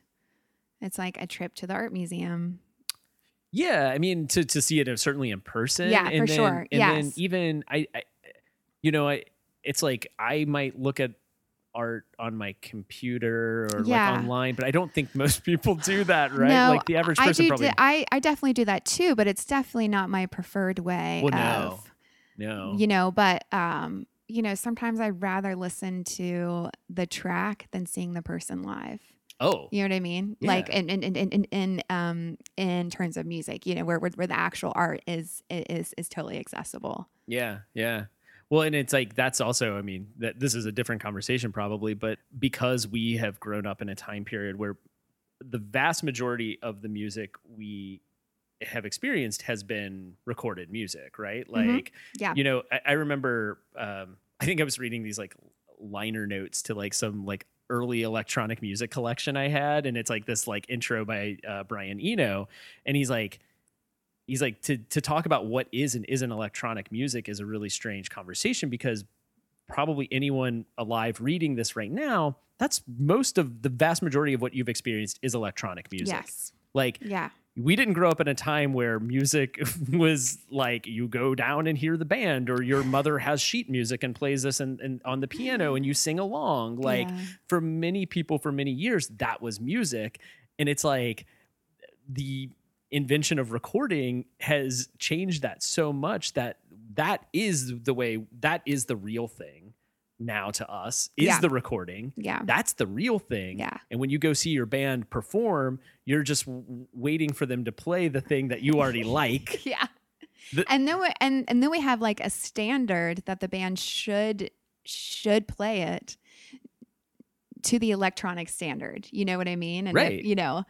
it's like a trip to the art museum. Yeah. I mean, to, to see it certainly in person. Yeah, and for then, sure. And yes. then even I, I, you know, I, it's like I might look at art on my computer or yeah. like online, but I don't think most people do that, right? No, like the average person I probably. Do, I, I definitely do that too, but it's definitely not my preferred way. Well, of, no, no, you know, but um, you know, sometimes I'd rather listen to the track than seeing the person live. Oh, you know what I mean? Yeah. Like in, in, in, in, in, um, in terms of music, you know, where, where, where the actual art is, is, is totally accessible. Yeah. Yeah. Well, and it's like, that's also, I mean, that this is a different conversation probably, but because we have grown up in a time period where the vast majority of the music we have experienced has been recorded music, right? Like, mm-hmm. yeah. you know, I, I remember, um, I think I was reading these like liner notes to like some like early electronic music collection I had. And it's like this like intro by uh, Brian Eno. And he's like, he's like, to to talk about what is and isn't electronic music is a really strange conversation, because probably anyone alive reading this right now, that's most of the vast majority of what you've experienced is electronic music. Yes. Like, yeah. We didn't grow up in a time where music was like, you go down and hear the band, or your mother has sheet music and plays this and, and on the piano and you sing along. Like, yeah. For many people, for many years, that was music. And it's like the invention of recording has changed that so much that that is the way, that is the real thing now to us, is yeah. the recording. Yeah. That's the real thing. Yeah. And when you go see your band perform, you're just w- waiting for them to play the thing that you already like. Yeah. The- and then we, and, and then we have like a standard that the band should, should play it to the electronic standard. You know what I mean? And right. If, you know,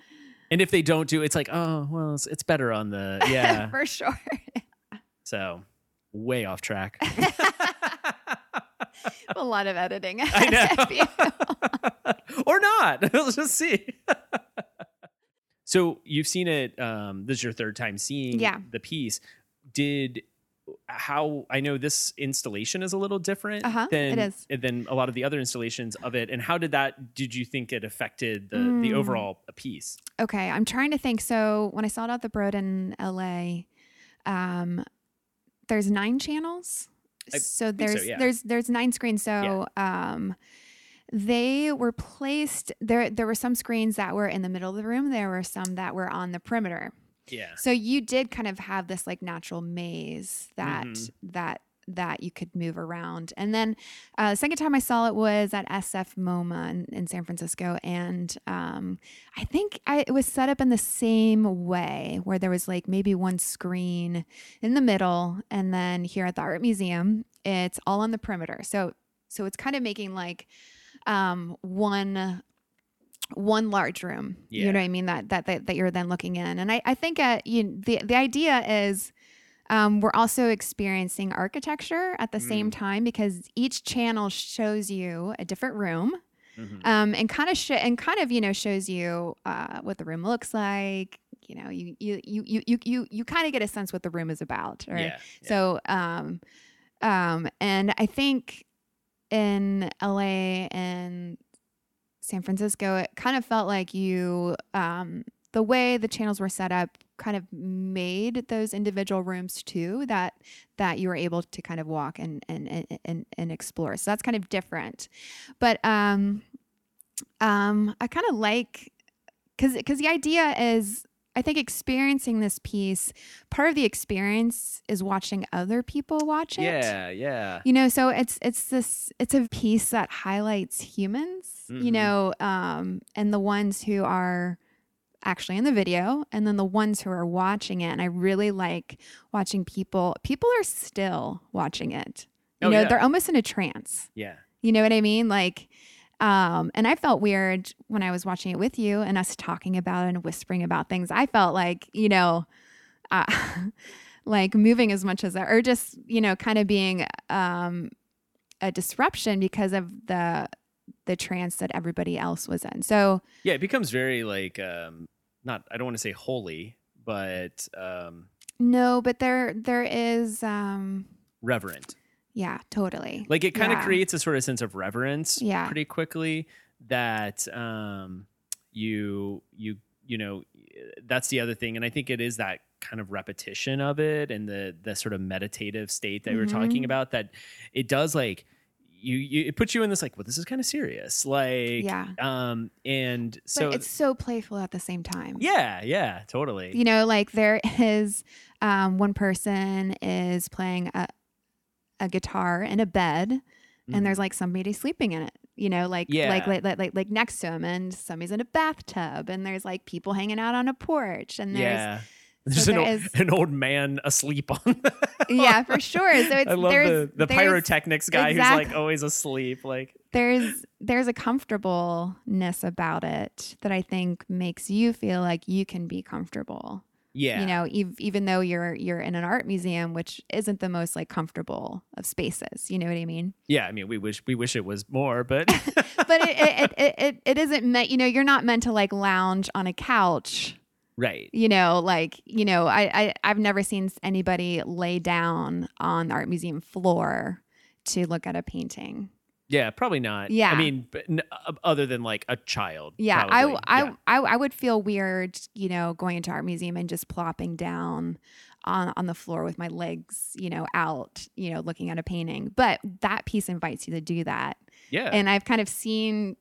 and if they don't do, it's like, oh, well, it's, it's better on the, yeah. For sure. So way off track. A lot of editing. I know. Or not. Let's just see. So you've seen it. Um, this is your third time seeing yeah. the piece. Did how I know this installation is a little different uh-huh, than it is. than a lot of the other installations of it. And how did that? Did you think it affected the mm. the overall piece? Okay, I'm trying to think. So when I saw it at the Broad in L A, um, there's nine channels. So there's, so, yeah. there's, there's nine screens. So, yeah. um, they were placed there. There were some screens that were in the middle of the room. There were some that were on the perimeter. Yeah. So you did kind of have this like natural maze that, mm-hmm. that, that you could move around. And then, uh, the second time I saw it was at S F MoMA in, in San Francisco. And, um, I think I, it was set up in the same way, where there was like maybe one screen in the middle. And then here at the Art Museum, it's all on the perimeter. So, so it's kind of making like, um, one, one large room, yeah. you know what I mean? That, that, that, that you're then looking in. And I, I think, uh, you, the, the idea is, Um, we're also experiencing architecture at the mm. same time, because each channel shows you a different room, mm-hmm. um, and kind of sh- and kind of you know shows you uh, what the room looks like. You know, you you you you you you, you kind of get a sense what the room is about, right? Yeah, yeah. So, um, um, and I think in L A and San Francisco, it kind of felt like you um, the way the channels were set up kind of made those individual rooms too, that that you were able to kind of walk and and and and explore. So that's kind of different, but um, um, I kind of like, because because the idea is, I think experiencing this piece, part of the experience is watching other people watch it. Yeah, yeah. You know, so it's it's this it's a piece that highlights humans. Mm-hmm. You know, um, and the ones who are actually in the video, and then the ones who are watching it. And I really like watching people. People are still watching it. You oh, know, yeah. They're almost in a trance. Yeah. You know what I mean? Like, um, and I felt weird when I was watching it with you and us talking about it and whispering about things. I felt like, you know, uh, like moving as much as I, or just, you know, kind of being um, a disruption because of the, the trance that everybody else was in. So yeah, it becomes very like, um, not, I don't want to say holy, but, um, no, but there, there is, um, reverent. Yeah, totally. Like it kind of yeah. creates a sort of sense of reverence yeah. pretty quickly that, um, you, you, you know, that's the other thing. And I think it is that kind of repetition of it and the, the sort of meditative state that mm-hmm. we were talking about, that it does like, You, you it puts you in this like, well, this is kind of serious, like yeah um and so but it's so playful at the same time. Yeah yeah totally. You know, like there is um one person is playing a a guitar in a bed, mm. and there's like somebody sleeping in it, you know, like yeah. like, like like like next to him, and somebody's in a bathtub, and there's like people hanging out on a porch, and there's yeah. There's so an, there old, is, an old man asleep on the yeah, for sure. So it's, I love the, the pyrotechnics guy exactly. who's like always asleep. Like there's there's a comfortableness about it that I think makes you feel like you can be comfortable. Yeah, you know, ev- even though you're you're in an art museum, which isn't the most like comfortable of spaces. You know what I mean? Yeah, I mean, we wish we wish it was more, but but it it, it it it isn't meant. You know, you're not meant to like lounge on a couch. Right. You know, like, you know, I, I, I've never seen anybody lay down on the art museum floor to look at a painting. Yeah, probably not. Yeah. I mean, but n- other than like a child. Yeah. I, yeah. I, I, I would feel weird, you know, going into art museum and just plopping down on, on the floor with my legs, you know, out, you know, looking at a painting. But that piece invites you to do that. Yeah. And I've kind of seen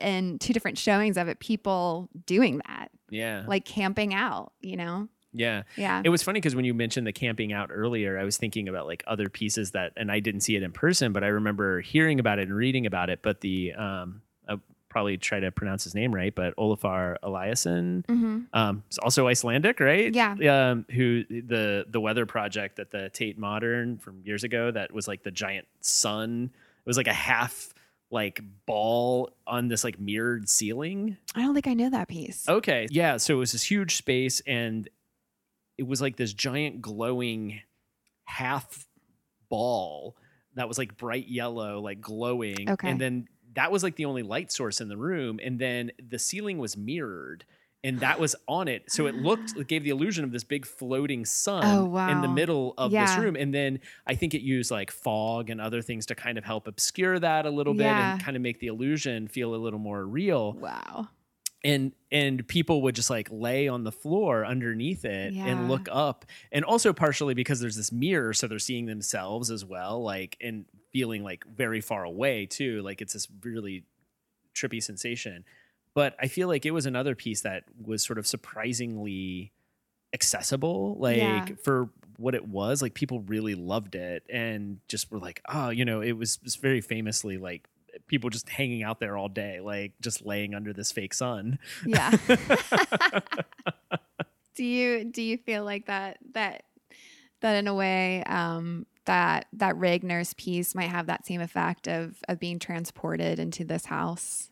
in two different showings of it, people doing that. Yeah. Like camping out, you know? Yeah. Yeah. It was funny because when you mentioned the camping out earlier, I was thinking about like other pieces that, and I didn't see it in person, but I remember hearing about it and reading about it. But the, um, I'll probably try to pronounce his name right, but Olafur Eliasson, mm-hmm. um, is also Icelandic, right? Yeah. Um, who the, the Weather Project at the Tate Modern from years ago, that was like the giant sun. It was like a half, like ball on this like mirrored ceiling. I don't think I knew that piece. Okay. Yeah. So it was this huge space and it was like this giant glowing half ball that was like bright yellow, like glowing. Okay. And then that was like the only light source in the room. And then the ceiling was mirrored and that was on it. So it looked, it gave the illusion of this big floating sun oh, wow. in the middle of yeah. this room. And then I think it used like fog and other things to kind of help obscure that a little bit yeah. and kind of make the illusion feel a little more real. Wow. And and people would just like lay on the floor underneath it yeah. and look up. And also partially because there's this mirror, so they're seeing themselves as well, like, and feeling like very far away too. Like it's this really trippy sensation. But I feel like it was another piece that was sort of surprisingly accessible, like yeah. for what it was. Like people really loved it and just were like, oh, you know, it was, it was very famously like, people just hanging out there all day, like just laying under this fake sun. Yeah. do you do you feel like that that that in a way um, that that Ragnar's piece might have that same effect of of being transported into this house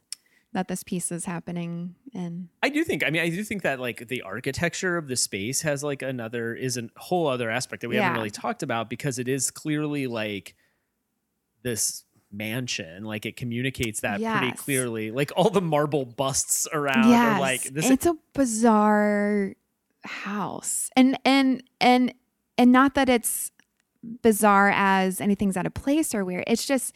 that this piece is happening in? I do think. I mean, I do think that like the architecture of the space has like another is a whole other aspect that we yeah. haven't really talked about because it is clearly like this mansion, like it communicates that yes. pretty clearly, like all the marble busts around yes. are like this. It's a bizarre house and and and and not that it's bizarre as anything's out of place or weird. It's just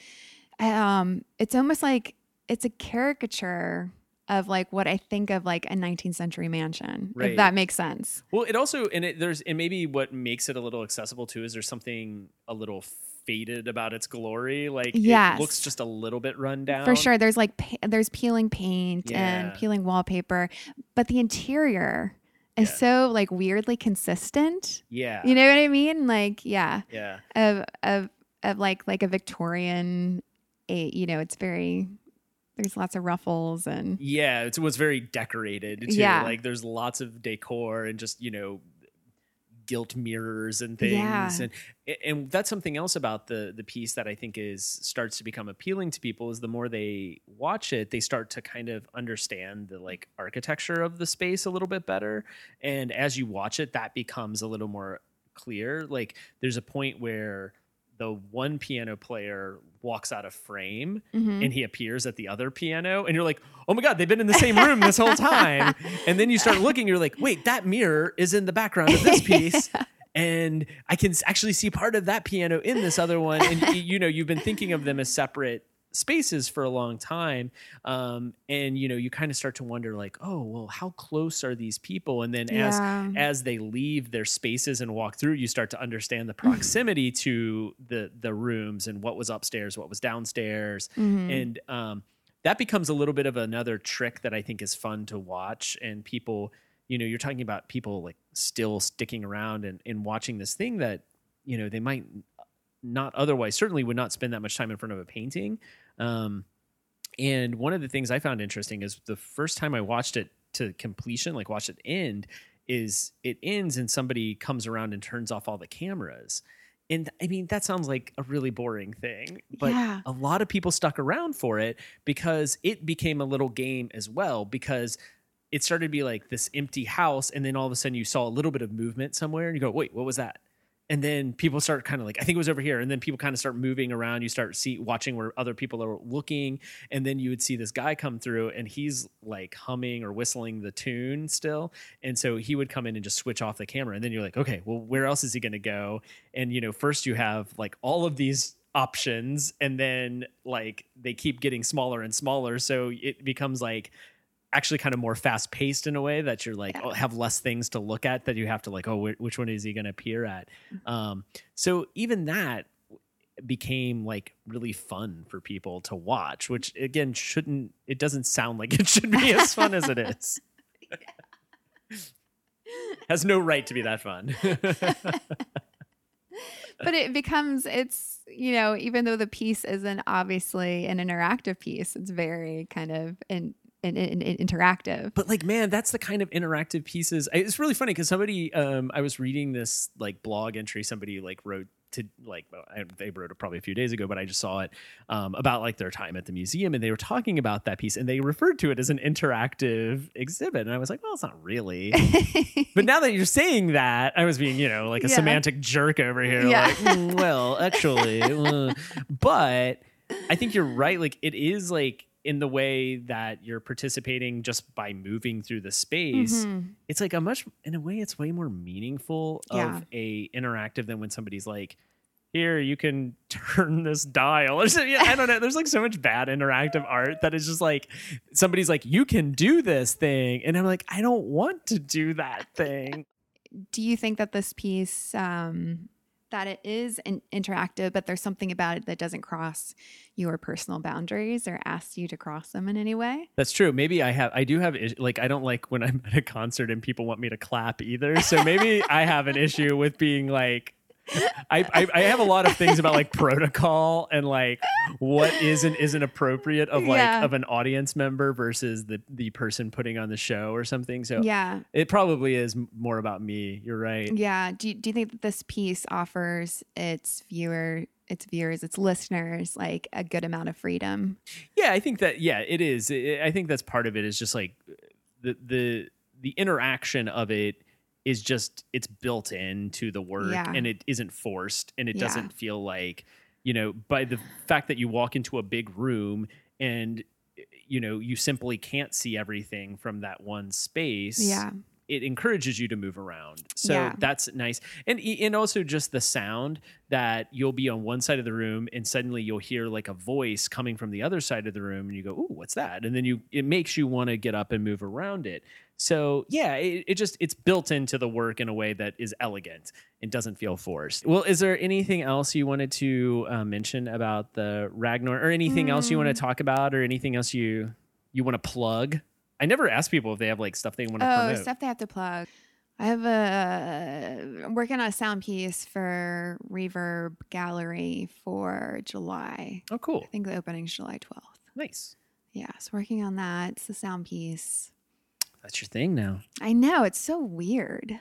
um it's almost like it's a caricature of like what I think of like a nineteenth century mansion, right. if that makes sense. Well, it also and it there's and maybe what makes it a little accessible too is there's something a little faded about its glory, like yes. it looks just a little bit run down. For sure, there's like pa- there's peeling paint yeah. and peeling wallpaper, but the interior is yeah. so like weirdly consistent. Yeah, you know what I mean? Like yeah, yeah, of of of like like a Victorian, a, you know, it's very. There's lots of ruffles and yeah, it was very decorated too. Yeah. Like there's lots of decor and just, you know, gilt mirrors and things. Yeah. And and that's something else about the the piece that I think is starts to become appealing to people is the more they watch it, they start to kind of understand the like architecture of the space a little bit better. And as you watch it, that becomes a little more clear. Like there's a point where the one piano player walks out of frame mm-hmm. and he appears at the other piano and you're like, oh my God, they've been in the same room this whole time. And then you start looking, you're like, wait, that mirror is in the background of this piece. And I can actually see part of that piano in this other one. And you know, you've been thinking of them as separate spaces for a long time. Um, and you know, you kind of start to wonder like, oh, well, how close are these people? And then yeah. as, as they leave their spaces and walk through, you start to understand the proximity to the, the rooms and what was upstairs, what was downstairs. Mm-hmm. And, um, that becomes a little bit of another trick that I think is fun to watch. And people, you know, you're talking about people like still sticking around and, and watching this thing that, you know, they might not otherwise certainly would not spend that much time in front of a painting. Um, and one of the things I found interesting is the first time I watched it to completion, like watched it end, is it ends and somebody comes around and turns off all the cameras. And I mean, that sounds like a really boring thing, but yeah. a lot of people stuck around for it because it became a little game as well, because it started to be like this empty house. And then all of a sudden you saw a little bit of movement somewhere and you go, wait, what was that? And then people start kind of like, I think it was over here. And then people kind of start moving around. You start see watching where other people are looking. And then you would see this guy come through and he's like humming or whistling the tune still. And so he would come in and just switch off the camera. And then you're like, okay, well, where else is he going to go? And, you know, first you have like all of these options and then like they keep getting smaller and smaller. So it becomes like, actually kind of more fast paced in a way that you're like, yeah. oh, have less things to look at that you have to like, oh, wh- which one is he going to appear at? Mm-hmm. Um, so even that became like really fun for people to watch, which again, shouldn't, it doesn't sound like it should be as fun as it is. Yeah. Has no right to be that fun. But it becomes, it's, you know, even though the piece isn't obviously an interactive piece, it's very kind of in, And, and, and interactive. But like, man, that's the kind of interactive pieces. I, it's really funny because somebody, um, I was reading this like blog entry somebody like wrote to like, well, I, they wrote it probably a few days ago, but I just saw it um, about like their time at the museum and they were talking about that piece and they referred to it as an interactive exhibit. And I was like, well, it's not really. But now that you're saying that, I was being, you know, like a yeah. semantic jerk over here. Yeah. Like, mm, well, actually, uh. But I think you're right. Like it is like, in the way that you're participating just by moving through the space, mm-hmm. it's like a much, in a way, it's way more meaningful yeah. of a interactive than when somebody's like, here, you can turn this dial. Or something. I don't know. There's like so much bad interactive art that is just like, somebody's like, you can do this thing. And I'm like, I don't want to do that thing. Do you think that this piece, um, that it is an interactive, but there's something about it that doesn't cross your personal boundaries or asks you to cross them in any way? That's true. Maybe I have, I do have, like, I don't like when I'm at a concert and people want me to clap either. So maybe I have an issue with being like, I, I, I have a lot of things about like protocol and like what is and isn't appropriate of like yeah. of an audience member versus the, the person putting on the show or something. So yeah. it probably is more about me. You're right. Yeah. Do you, do you think that this piece offers its viewer, its viewers, its listeners, like a good amount of freedom? Yeah, I think that, yeah, it is. It, I think that's part of it is just like the the the interaction of it is just, it's built into the work yeah. and it isn't forced and it yeah. doesn't feel like, you know, by the fact that you walk into a big room and, you know, you simply can't see everything from that one space. Yeah. It encourages you to move around. So yeah. that's nice. And, and also just the sound that you'll be on one side of the room and suddenly you'll hear like a voice coming from the other side of the room and you go, ooh, what's that? And then you, it makes you want to get up and move around it. So yeah, it, it just, it's built into the work in a way that is elegant and doesn't feel forced. Well, is there anything else you wanted to uh, mention about the Ragnar or anything mm. else you want to talk about or anything else you, you want to plug? I never ask people if they have like stuff they want to oh, promote. Oh, stuff they have to plug. I have a I'm working on a sound piece for Reverb Gallery for July. Oh, cool. I think the opening's July twelfth. Nice. Yeah, so working on that. It's a sound piece. That's your thing now. I know. It's so weird.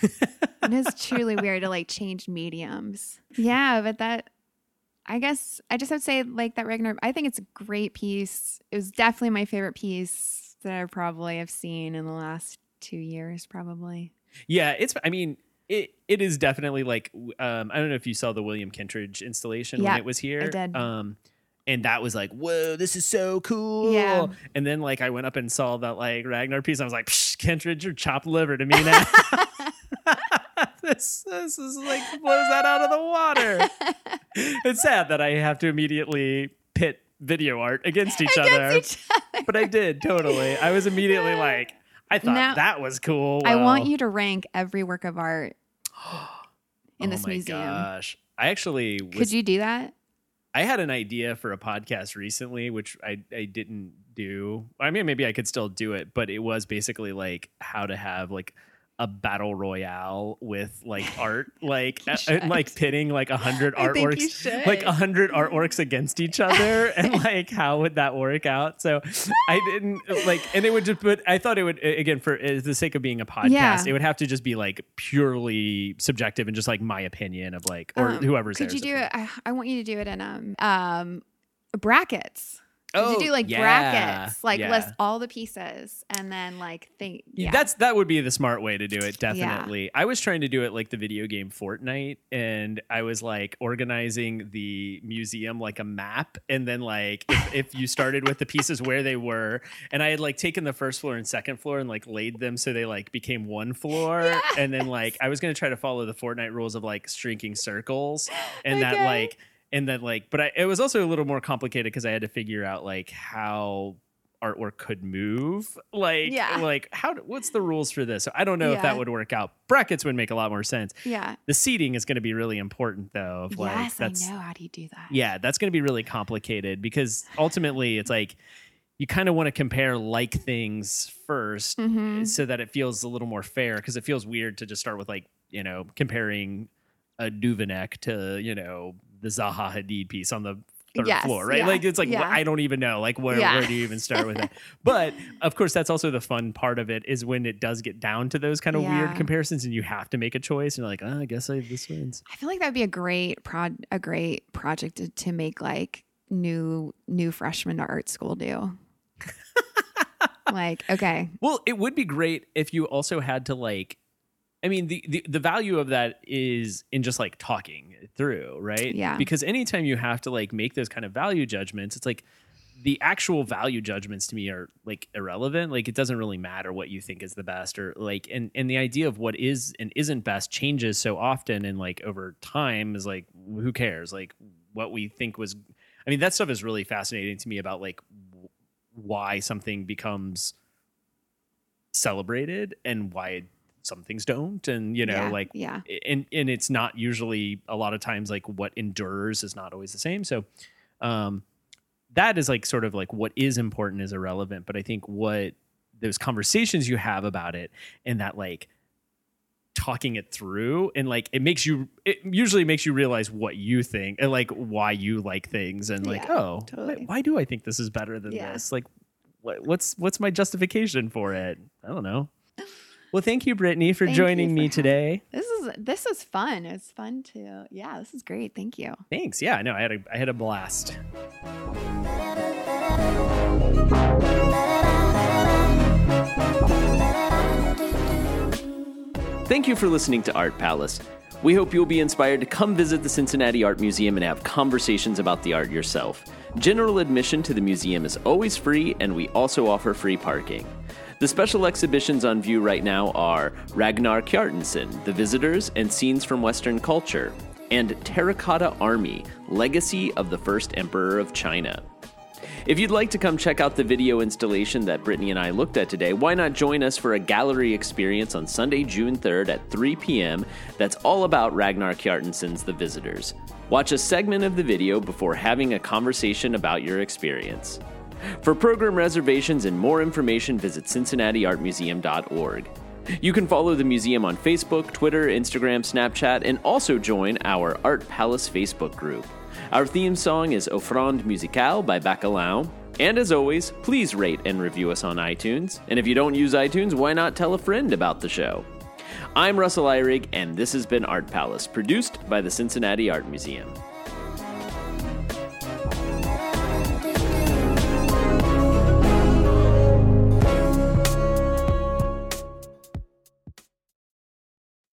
It is truly weird to like change mediums. Yeah, but that... I guess I just have to say like that Ragnar... I think it's a great piece. It was definitely my favorite piece that I probably have seen in the last two years, probably. Yeah, it's, I mean, it it is definitely like, um, I don't know if you saw the William Kentridge installation yeah, when it was here. I did. Um, and that was like, whoa, this is so cool. Yeah. And then like I went up and saw that like Ragnar piece. And I was like, psh, Kentridge, you're chopped liver to me now. This, this is like, blows that out of the water. It's sad that I have to immediately pit video art against each, against other. each other. But I did, totally. I was immediately like, I thought now, that was cool. Well, I want you to rank every work of art in oh this museum. Oh my gosh. I actually... Was, Could you do that? I had an idea for a podcast recently, which I, I didn't do. I mean, maybe I could still do it, but it was basically like how to have like a battle royale with like art, like and, like pitting like a hundred artworks, like a hundred artworks against each other, and like how would that work out? So I didn't like, and it would just put. I thought it would again for uh, the sake of being a podcast, yeah. it would have to just be like purely subjective and just like my opinion of like or um, whoever's. Could there you do it? I, I want you to do it in um um brackets. Oh, you do like yeah. brackets, like yeah. list all the pieces and then like think. Yeah. That's that would be the smart way to do it. Definitely. Yeah. I was trying to do it like the video game Fortnite, and I was like organizing the museum like a map. And then like if, if you started with the pieces where they were, and I had like taken the first floor and second floor and like laid them so they like became one floor. Yes. And then like I was going to try to follow the Fortnite rules of like shrinking circles and okay. that like. And then like, but I, it was also a little more complicated because I had to figure out like how artwork could move. Like, yeah. like how, what's the rules for this? So I don't know yeah. if that would work out. Brackets would make a lot more sense. Yeah. The seating is going to be really important though. Of, like, yes, that's, I know. How do you do that? Yeah. That's going to be really complicated because ultimately it's like, you kind of want to compare like things first mm-hmm. so that it feels a little more fair. Cause it feels weird to just start with like, you know, comparing a Duveneck to, you know, the Zaha Hadid piece on the third yes, floor, right? Yeah, like, it's like, yeah. I don't even know, like, where, yeah. where do you even start with that? But of course, that's also the fun part of it is when it does get down to those kind of yeah. weird comparisons and you have to make a choice and you're like, oh, I guess I, this wins. I feel like that'd be a great prod, a great project to, to make like new, new freshmen to art school do. Like, okay. Well, it would be great if you also had to like, I mean, the, the, the value of that is in just like talking it through, right? Yeah. Because anytime you have to like make those kind of value judgments, it's like the actual value judgments to me are like irrelevant. Like it doesn't really matter what you think is the best or like, and, and the idea of what is and isn't best changes so often. And like over time is like, who cares? Like what we think was, I mean, that stuff is really fascinating to me about like w- why something becomes celebrated and why it, some things don't. And, you know, yeah, like, yeah. and, and it's not usually a lot of times like what endures is not always the same. So, um, that is like, sort of like what is important is irrelevant, but I think what those conversations you have about it and that like talking it through and like, it makes you, it usually makes you realize what you think and like why you like things and like, yeah, oh, totally. Why do I think this is better than yeah. this? Like what, what's, what's my justification for it? I don't know. Well, thank you, Brittany, for thank joining for me having. today. This is this is fun. It's fun too. Yeah, this is great. Thank you. Thanks. Yeah, I know. I had a I had a blast. Thank you for listening to Art Palace. We hope you'll be inspired to come visit the Cincinnati Art Museum and have conversations about the art yourself. General admission to the museum is always free, and we also offer free parking. The special exhibitions on view right now are Ragnar Kjartansson, The Visitors and Scenes from Western Culture, and Terracotta Army, Legacy of the First Emperor of China. If you'd like to come check out the video installation that Brittany and I looked at today, why not join us for a gallery experience on Sunday, June third at three p.m. that's all about Ragnar Kjartansson's The Visitors. Watch a segment of the video before having a conversation about your experience. For program reservations and more information, visit cincinnati art museum dot org. You can follow the museum on Facebook, Twitter, Instagram, Snapchat, and also join our Art Palace Facebook group. Our theme song is Offrande Musicale by Bacalao. And as always, please rate and review us on iTunes. And if you don't use iTunes, why not tell a friend about the show? I'm Russell Eyrig, and this has been Art Palace, produced by the Cincinnati Art Museum.